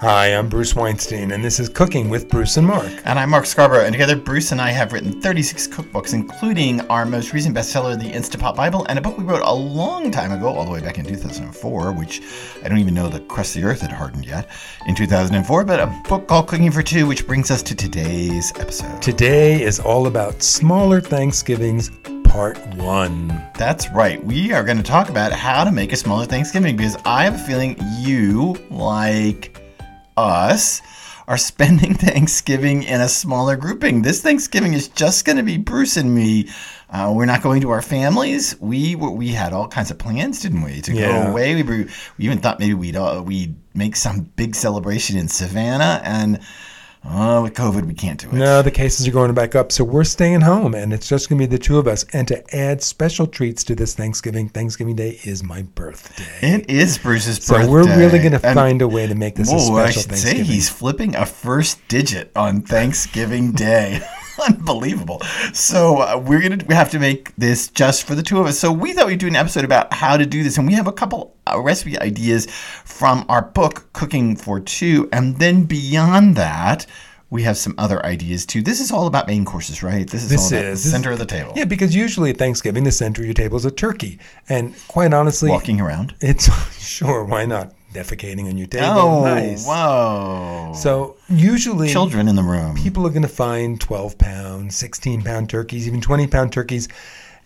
Hi, I'm Bruce Weinstein, and this is Cooking with Bruce and Mark. And I'm Mark Scarborough, and together Bruce and I have written 36 cookbooks, including our most recent bestseller, The Instapot Bible, and a book we wrote a long time ago, all the way back in 2004, which I don't even know the crust of the earth had hardened yet, in 2004, but a book called Cooking for Two, which brings us to today's episode. Today is all about smaller Thanksgivings, Part 1. That's right. We are going to talk about how to make a smaller Thanksgiving, because I have a feeling you, like us, are spending Thanksgiving in a smaller grouping. This Thanksgiving is just going to be Bruce and me. We're not going to our families. We had all kinds of plans, didn't we? To go away. We even thought maybe we'd make some big celebration in Savannah, and with COVID, we can't do it. No, the cases are going back up, so we're staying home, and it's just going to be the two of us. And to add special treats to this Thanksgiving, Thanksgiving Day is my birthday. It is Bruce's birthday. So we're really going to find a way to make this a special Thanksgiving. I should say he's flipping a first digit on Thanksgiving Day. Unbelievable. So we have to make this just for the two of us. So we thought we'd do an episode about how to do this, and we have a couple recipe ideas from our book, Cooking for Two, and then beyond that, we have some other ideas, too. This is all about main courses, right? This is all about the center of the table. Yeah, because usually at Thanksgiving, the center of your table is a turkey, and quite honestly, walking around. Sure, why not? Defecating on your table. Oh, nice. Whoa. So usually children in the room. People are going to find 12-pound, 16-pound turkeys, even 20-pound turkeys.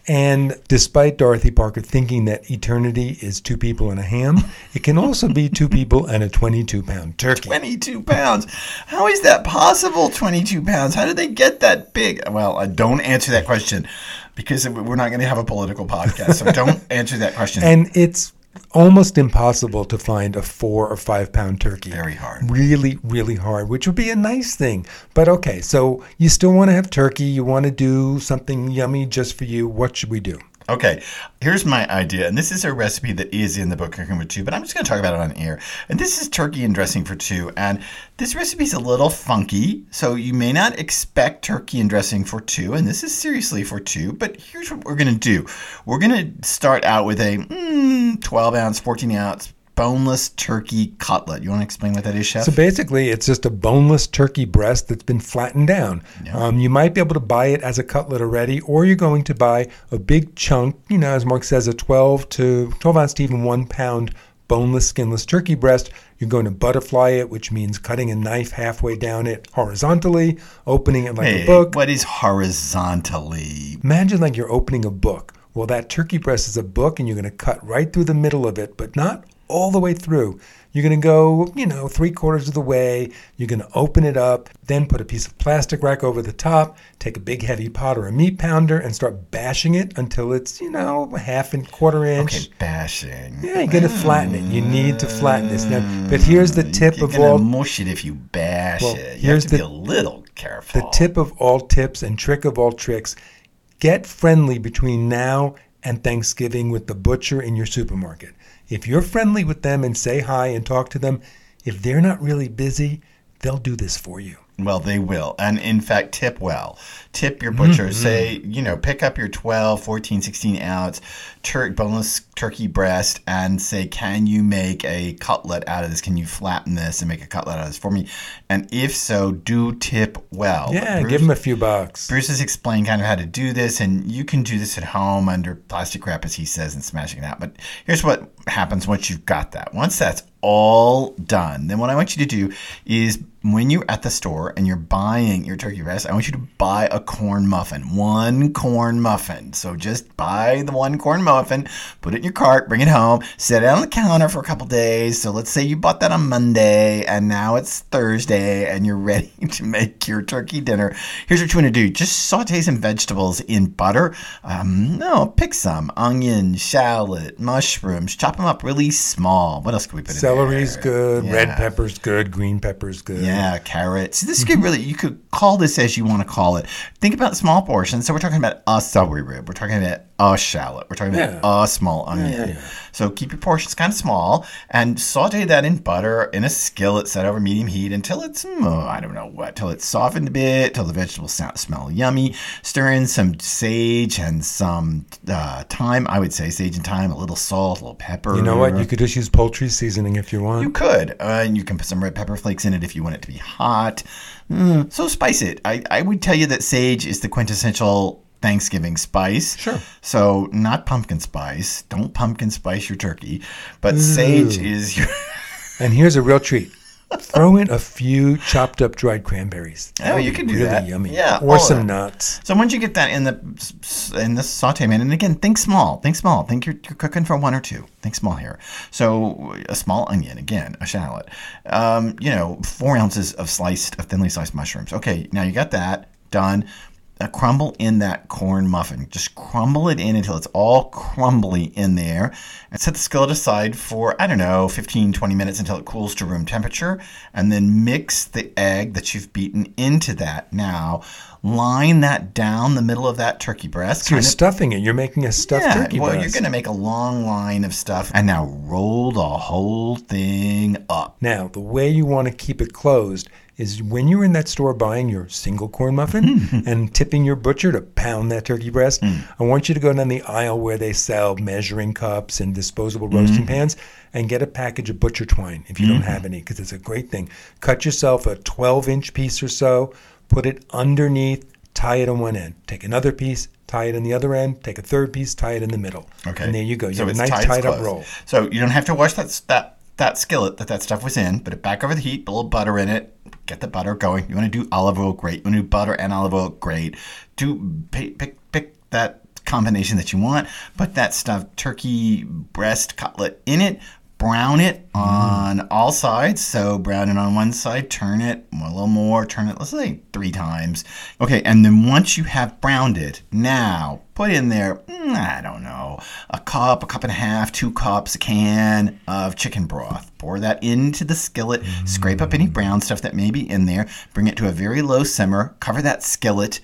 And despite Dorothy Parker thinking that eternity is two people and a ham, it can also be two people and a 22-pound turkey. 22 pounds. How is that possible, 22 pounds? How did they get that big? Well, don't answer that question, because we're not going to have a political podcast, so don't answer that question. And it's almost impossible to find a 4 or 5 pound turkey. Very hard. Really, really hard, which would be a nice thing. But okay, so you still want to have turkey. You want to do something yummy just for you. What should we do? Okay, here's my idea, and this is a recipe that is in the book Cooking for Two, but I'm just going to talk about it on air. And this is turkey and dressing for two, and this recipe is a little funky, so you may not expect turkey and dressing for two, and this is seriously for two, but here's what we're going to do. We're going to start out with a 12-ounce, 14-ounce boneless turkey cutlet. You want to explain what that is, Chef? So basically, it's just a boneless turkey breast that's been flattened down. Yeah. You might be able to buy it as a cutlet already, or you're going to buy a big chunk, you know, as Mark says, a 12 ounce to even 1 pound boneless, skinless turkey breast. You're going to butterfly it, which means cutting a knife halfway down it horizontally, opening it like a book. What is horizontally? Imagine like you're opening a book. Well, that turkey breast is a book, and you're going to cut right through the middle of it, but not all the way through. You're going to go, 3/4 of the way. You're going to open it up, then put a piece of plastic rack over the top, take a big heavy pot or a meat pounder, and start bashing it until it's, half and quarter inch. Okay, bashing. Yeah, you're going to flatten it. You need to flatten this. Now, but here's the tip of all. You're going to mush it if you bash it. You have to be a little careful. The tip of all tips and trick of all tricks. Get friendly between now and Thanksgiving with the butcher in your supermarket. If you're friendly with them and say hi and talk to them, if they're not really busy, they'll do this for you. Well, they will. And in fact, tip well. Tip your butcher. Mm-hmm. Say, pick up your 12, 14, 16-ounce boneless turkey breast and say, can you make a cutlet out of this? Can you flatten this and make a cutlet out of this for me? And if so, do tip well. Yeah, give him a few bucks. Bruce has explained kind of how to do this, and you can do this at home under plastic wrap, as he says, and smashing it out. But here's what happens once you've got that. Once that's all done, then what I want you to do is, when you're at the store and you're buying your turkey breast, I want you to buy a corn muffin, one corn muffin. So just buy the one corn muffin, put it in your cart, bring it home, set it on the counter for a couple days. So let's say you bought that on Monday, and now it's Thursday, and you're ready to make your turkey dinner. Here's what you want to do. Just saute some vegetables in butter. Pick some onion, shallot, mushrooms, chop them up really small. What else can we put in there? Celery's good, red pepper's good, green pepper's good. Yeah. Yeah, carrots. This could really, you could call this as you want to call it. Think about small portions. So we're talking about a celery rib. We're talking about a shallot. We're talking about a small onion. Yeah. So keep your portions kind of small and saute that in butter in a skillet set over medium heat until it's, till it's softened a bit, till the vegetables smell yummy. Stir in some sage and some thyme. I would say sage and thyme, a little salt, a little pepper. You know what? You could just use poultry seasoning if you want. You could. And you can put some red pepper flakes in it if you want it to be hot. So spice it. I would tell you that sage is the quintessential Thanksgiving spice. Sure. So not pumpkin spice. Don't pumpkin spice your turkey. But sage is your... And here's a real treat. Throw in a few chopped up dried cranberries. That you can do really that. Yummy. Yeah. Or some nuts. So once you get that in the saute, man, and again, think small. Think you're cooking for one or two. Think small here. So a small onion, again, a shallot. 4 ounces of thinly sliced mushrooms. Okay, now you got that done. Crumble in that corn muffin. Just crumble it in until it's all crumbly in there. And set the skillet aside for, 15, 20 minutes until it cools to room temperature. And then mix the egg that you've beaten into that now. Line that down the middle of that turkey breast. So you're stuffing it. You're making a stuffed turkey breast. Well, you're going to make a long line of stuff. And now roll the whole thing up. Now, the way you want to keep it closed is when you're in that store buying your single corn muffin and tipping your butcher to pound that turkey breast, I want you to go down the aisle where they sell measuring cups and disposable roasting pans and get a package of butcher twine if you don't have any, because it's a great thing. Cut yourself a 12-inch piece or so. Put it underneath, tie it on one end. Take another piece, tie it on the other end. Take a third piece, tie it in the middle. Okay. And there you go. You have a nice tied up roll. So you don't have to wash that skillet that stuff was in. Put it back over the heat, put a little butter in it. Get the butter going. You want to do olive oil, grate. You want to do butter and olive oil, grate. Pick that combination that you want. Put that stuffed turkey breast cutlet in it. Brown it on all sides. So brown it on one side, turn it a little more, turn it, let's say 3 times. Okay, and then once you have browned it, now put in there, a cup and a half, 2 cups, a can of chicken broth. Pour that into the skillet, scrape up any brown stuff that may be in there, bring it to a very low simmer, cover that skillet,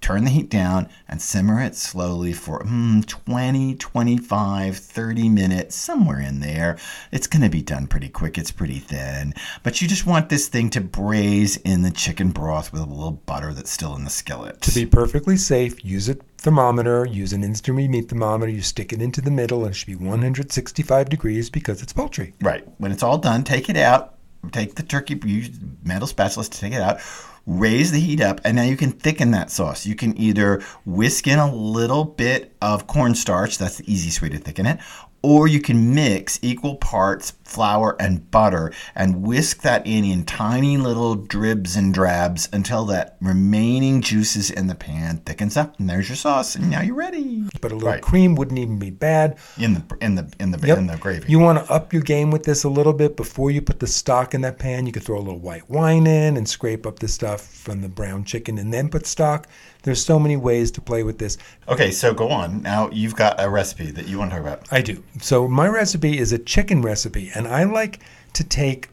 turn the heat down, and simmer it slowly for 20, 25, 30 minutes, somewhere in there. It's going to be done pretty quick. It's pretty thin. But you just want this thing to braise in the chicken broth with a little butter that's still in the skillet. To be perfectly safe, use a thermometer. Use an instant-read meat thermometer. You stick it into the middle, and it should be 165 degrees because it's poultry. Right. When it's all done, take it out. Take the turkey, use metal spatulas to take it out. Raise the heat up, and now you can thicken that sauce. You can either whisk in a little bit of cornstarch, that's the easiest way to thicken it, or you can mix equal parts flour and butter and whisk that in tiny little dribs and drabs until that remaining juices in the pan thickens up, and there's your sauce, and now you're ready. But a little cream wouldn't even be bad in the gravy. You want to up your game with this a little bit before you put the stock in that pan. You could throw a little white wine in and scrape up the stuff from the brown chicken and then put stock. There's so many ways to play with this. Okay, so go on. Now you've got a recipe that you want to talk about. I do. So my recipe is a chicken recipe, and I like to take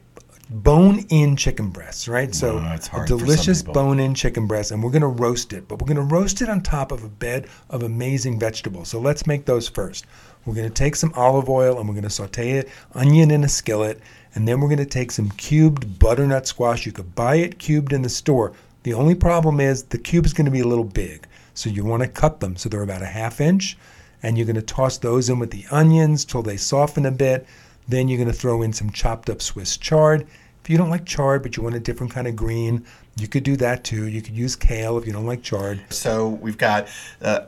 bone-in chicken breasts, right? So a delicious bone-in chicken breast, and we're going to roast it. But we're going to roast it on top of a bed of amazing vegetables. So let's make those first. We're going to take some olive oil, and we're going to saute it, onion in a skillet, and then we're going to take some cubed butternut squash. You could buy it cubed in the store. The only problem is the cube is going to be a little big, so you want to cut them so they're about a half inch, and you're going to toss those in with the onions till they soften a bit. Then you're going to throw in some chopped up Swiss chard. If you don't like chard but you want a different kind of green, you could do that too. You could use kale if you don't like chard. So we've got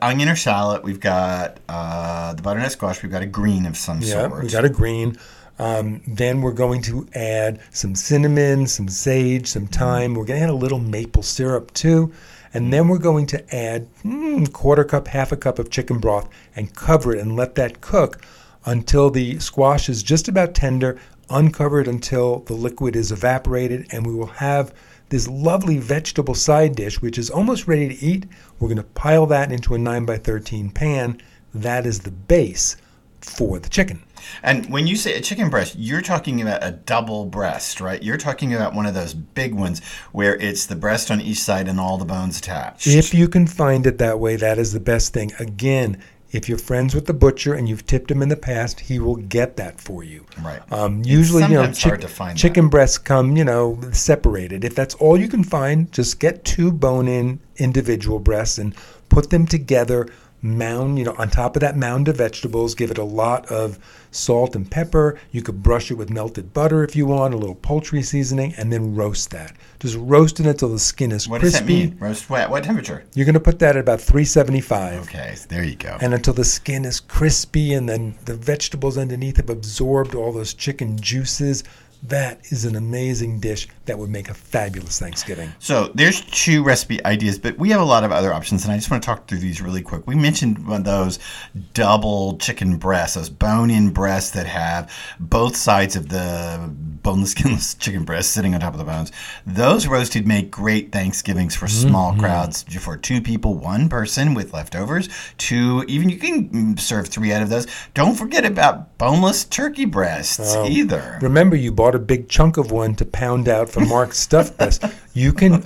onion or shallot, we've got the butternut squash, we've got a green of some sort. Yeah, we've got a green. Then we're going to add some cinnamon, some sage, some thyme. We're going to add a little maple syrup too. And then we're going to add 1/4 cup, half a cup of chicken broth and cover it and let that cook until the squash is just about tender. Uncover it until the liquid is evaporated, and we will have this lovely vegetable side dish, which is almost ready to eat. We're going to pile that into a 9 by 13 pan. That is the base for the chicken. And when you say a chicken breast, you're talking about a double breast, right? You're talking about one of those big ones where it's the breast on each side and all the bones attached. If you can find it that way, that is the best thing. Again, if you're friends with the butcher and you've tipped him in the past, he will get that for you. Right. Usually, hard to find chicken breasts come, separated. If that's all you can find, just get two bone-in individual breasts and put them together, mound, on top of that mound of vegetables. Give it a lot of salt and pepper. You could brush it with melted butter if you want, a little poultry seasoning, and then roast that. Just roast it until the skin is crispy. What does that mean? Roast at what temperature? You're going to put that at about 375. Okay, there you go. And until the skin is crispy and then the vegetables underneath have absorbed all those chicken juices. That is an amazing dish that would make a fabulous Thanksgiving. So there's two recipe ideas, but we have a lot of other options, and I just want to talk through these really quick. We mentioned one of those double chicken breasts, those bone-in breasts that have both sides of the boneless, skinless chicken breast sitting on top of the bones. Those roasted make great Thanksgivings for small crowds, for two people, one person with leftovers, two, even you can serve three out of those. Don't forget about boneless turkey breasts either. Remember, you bought a big chunk of one to pound out for Mark's stuffed breast. You can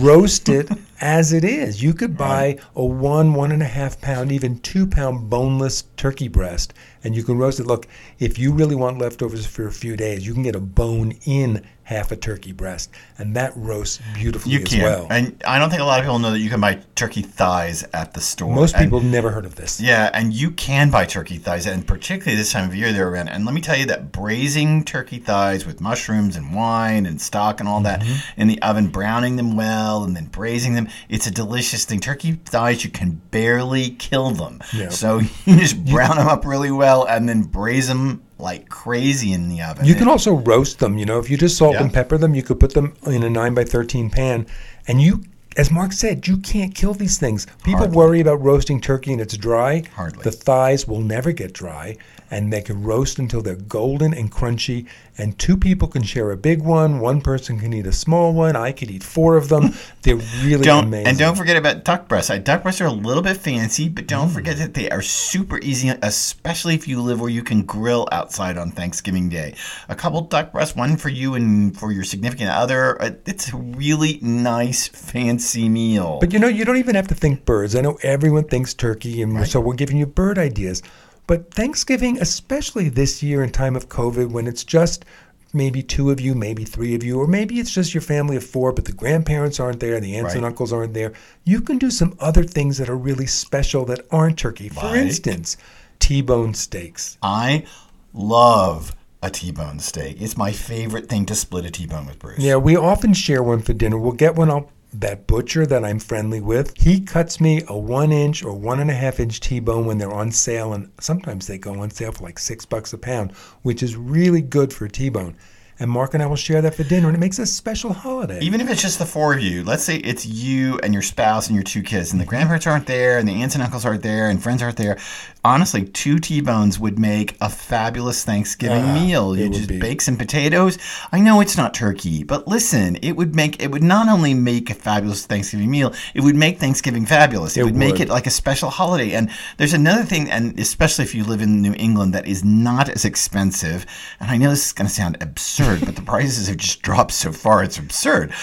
roast it as it is. You could buy a 1.5 pound, even 2 pound boneless turkey breast, and you can roast it. Look, if you really want leftovers for a few days, you can get a bone in half a turkey breast, and that roasts beautifully as well. And I don't think a lot of people know that you can buy turkey thighs at the store. Most people never heard of this. Yeah, and you can buy turkey thighs, and particularly this time of year they're around. And let me tell you that braising turkey thighs with mushrooms and wine and stock and all that in the oven, browning them well and then braising them, it's a delicious thing. Turkey thighs, you can barely kill them. Yep. So you just brown them up really well and then braise them like crazy in the oven. You can also roast them. If you just salt and pepper them, you could put them in a 9x13 pan. And you, as Mark said, you can't kill these things. People worry about roasting turkey and it's dry. Hardly. The thighs will never get dry, and they can roast until they're golden and crunchy. And two people can share a big one. One person can eat a small one. I could eat four of them. They're really amazing. And don't forget about duck breasts. Duck breasts are a little bit fancy, but don't forget that they are super easy, especially if you live where you can grill outside on Thanksgiving Day. A couple duck breasts, one for you and for your significant other. It's a really nice, fancy meal. But you don't even have to think birds. I know everyone thinks turkey, and so we're giving you bird ideas. But Thanksgiving, especially this year in time of COVID, when it's just maybe two of you, maybe three of you, or maybe it's just your family of four, but the grandparents aren't there, the aunts and uncles aren't there, you can do some other things that are really special that aren't turkey. For instance, T-bone steaks. I love a T-bone steak. It's my favorite thing to split a T-bone with Bruce. Yeah, we often share one for dinner. We'll get one up. That butcher that I'm friendly with, he cuts me a 1 inch or 1.5 inch T-bone when they're on sale, and sometimes they go on sale for like $6 a pound, which is really good for a T-bone. And Mark and I will share that for dinner, and it makes a special holiday. Even if it's just the four of you, let's say it's you and your spouse and your two kids, and the grandparents aren't there, and the aunts and uncles aren't there, and friends aren't there. Honestly, two T-bones would make a fabulous Thanksgiving meal. You just bake some potatoes. I know it's not turkey, but listen, it would not only make a fabulous Thanksgiving meal, it would make Thanksgiving fabulous. It would make it like a special holiday. And there's another thing, and especially if you live in New England, that is not as expensive. And I know this is going to sound absurd, but the prices have just dropped so far it's absurd.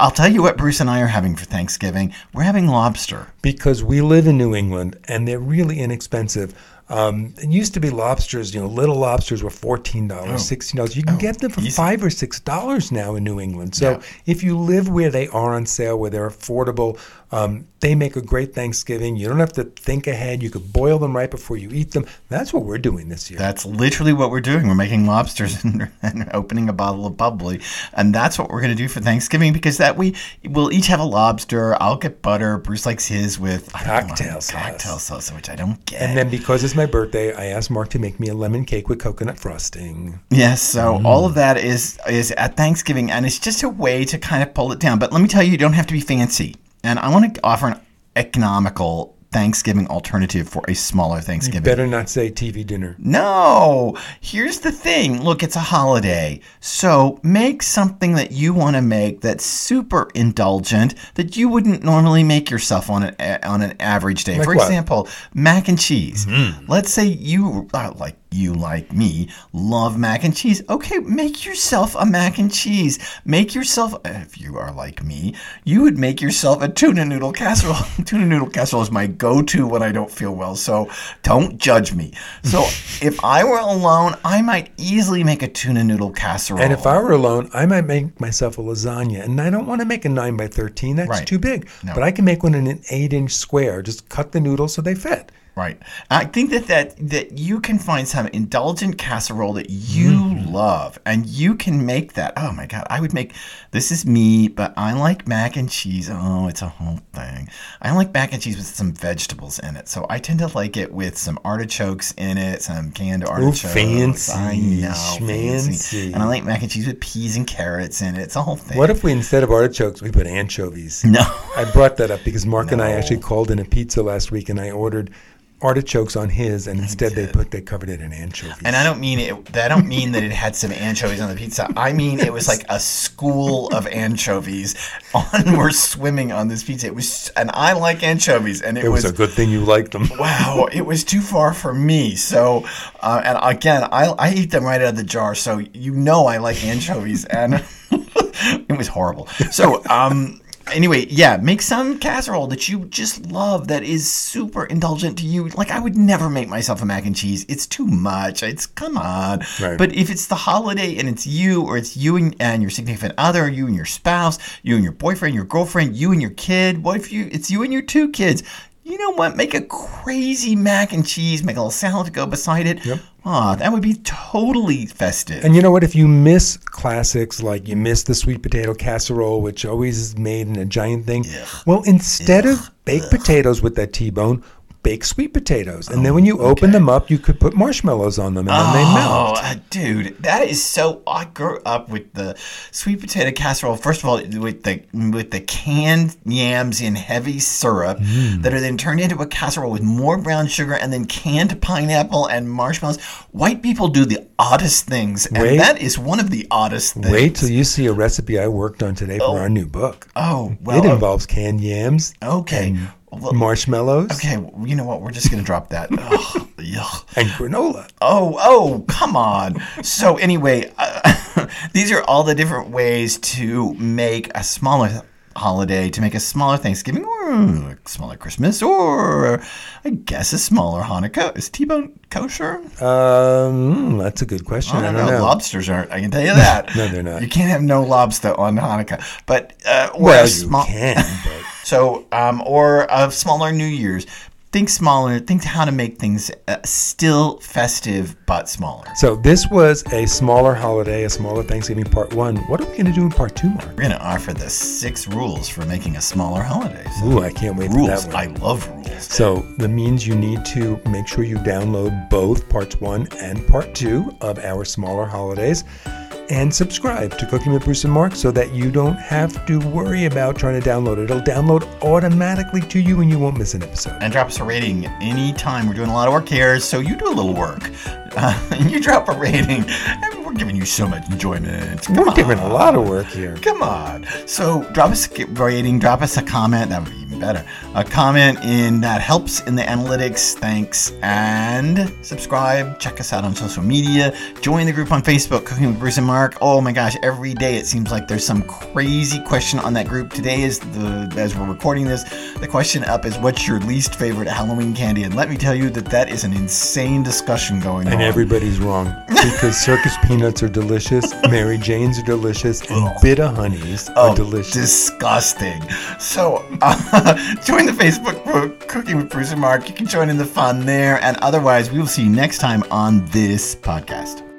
I'll tell you what Bruce and I are having for Thanksgiving. We're having lobster. Because we live in New England, and they're really inexpensive. It used to be lobsters, little lobsters were $14, $16. You can get them for $5 or $6 now in New England. So if you live where they are on sale, where they're affordable, they make a great Thanksgiving. You don't have to think ahead. You could boil them right before you eat them. That's what we're doing this year. That's literally what we're doing. We're making lobsters and opening a bottle of bubbly. And that's what we're going to do for Thanksgiving, because that we'll each have a lobster. I'll get butter. Bruce likes his with cocktail sauce, which I don't get. And then because it's my birthday, I asked Mark to make me a lemon cake with coconut frosting. Yes, so all of that is at Thanksgiving, and it's just a way to kind of pull it down. But let me tell you, you don't have to be fancy. And I want to offer an economical Thanksgiving alternative for a smaller Thanksgiving. You better not say TV dinner. No. Here's the thing. Look, it's a holiday. So make something that you want to make that's super indulgent that you wouldn't normally make yourself on an average day. Like for example, mac and cheese. Let's say you like you, like me, love mac and cheese. Okay, make yourself a mac and cheese. Make yourself, if you are like me, you would make yourself a tuna noodle casserole. Tuna noodle casserole is my go-to when I don't feel well, so don't judge me. So if I were alone, I might easily make a tuna noodle casserole. And if I were alone, I might make myself a lasagna. And I don't want to make a 9x13. That's right. Too big. No. But I can make one in an 8-inch square. Just cut the noodles so they fit. Right. I think that you can find some indulgent casserole that you love, and you can make that. Oh, my God. I would make, this is me, but I like mac and cheese. Oh, it's a whole thing. I like mac and cheese with some vegetables in it. So I tend to like it with some artichokes in it, some canned artichokes. Oh, fancy. I know. Fancy. And I like mac and cheese with peas and carrots in it. It's a whole thing. What if we, instead of artichokes, we put anchovies? No. I brought that up because Mark and I actually called in a pizza last week, and I ordered artichokes on his, and instead they covered it in anchovies. And I don't mean that it had some anchovies on the pizza. I mean it was like a school of anchovies were swimming on this pizza. It was, and I like anchovies, and it was a good thing you liked them. Wow, it was too far for me. So, and again, I eat them right out of the jar. So I like anchovies, and it was horrible. So, anyway, yeah, make some casserole that you just love that is super indulgent to you. Like, I would never make myself a mac and cheese. It's too much. It's, come on. Right. But if it's the holiday and it's you, or it's you and your significant other, you and your spouse, you and your boyfriend, your girlfriend, you and your kid, what if it's you and your two kids? You know what? Make a crazy mac and cheese. Make a little salad to go beside it. Yep. Ah, that would be totally festive. And you know what? If you miss classics, like you miss the sweet potato casserole, which always is made in a giant thing, well, instead of baked potatoes with that T-bone, bake sweet potatoes. And then when you open them up, you could put marshmallows on them, and then they melt. Oh, dude, that is so... I grew up with the sweet potato casserole, first of all, with the canned yams in heavy syrup that are then turned into a casserole with more brown sugar and then canned pineapple and marshmallows. White people do the oddest things, and that is one of the oddest things. Wait till you see a recipe I worked on today for our new book. Oh, well... It involves canned yams. Okay. Marshmallows. Okay, you know what? We're just going to drop that. Ugh, and granola. Oh, come on. So anyway, these are all the different ways to make a smaller holiday, to make a smaller Thanksgiving, or a smaller Christmas, or I guess a smaller Hanukkah. Is T-bone kosher? That's a good question. I don't know. Lobsters aren't. I can tell you that. No, they're not. You can't have no lobster on Hanukkah. But you can, but... So, or a smaller New Year's. Think smaller. Think how to make things still festive but smaller. So this was a smaller holiday, a smaller Thanksgiving part one. What are we going to do in part two, Mark? We're going to offer the 6 rules for making a smaller holiday. So I can't wait for that one. I love rules. So that means you need to make sure you download both parts one and part two of our smaller holidays. And subscribe to Cooking with Bruce and Mark so that you don't have to worry about trying to download it. It'll download automatically to you and you won't miss an episode. And drop us a rating anytime. We're doing a lot of work here, so you do a little work. And you drop a rating. And we're giving you so much enjoyment. We're giving a lot of work here. Come on. So drop us a rating. Drop us a comment. That would be even better. A comment in that helps in the analytics. Thanks. And subscribe. Check us out on social media. Join the group on Facebook, Cooking with Bruce and Mark. Oh my gosh, every day it seems like there's some crazy question on that group. Today is as we're recording this, the question up is, what's your least favorite Halloween candy? And let me tell you that is an insane discussion going on. And everybody's wrong because circus peanuts are delicious, Mary Janes are delicious, and Bitter Honeys are delicious. Disgusting. So join the Facebook group, Cooking with Bruce and Mark. You can join in the fun there. And otherwise, we will see you next time on this podcast.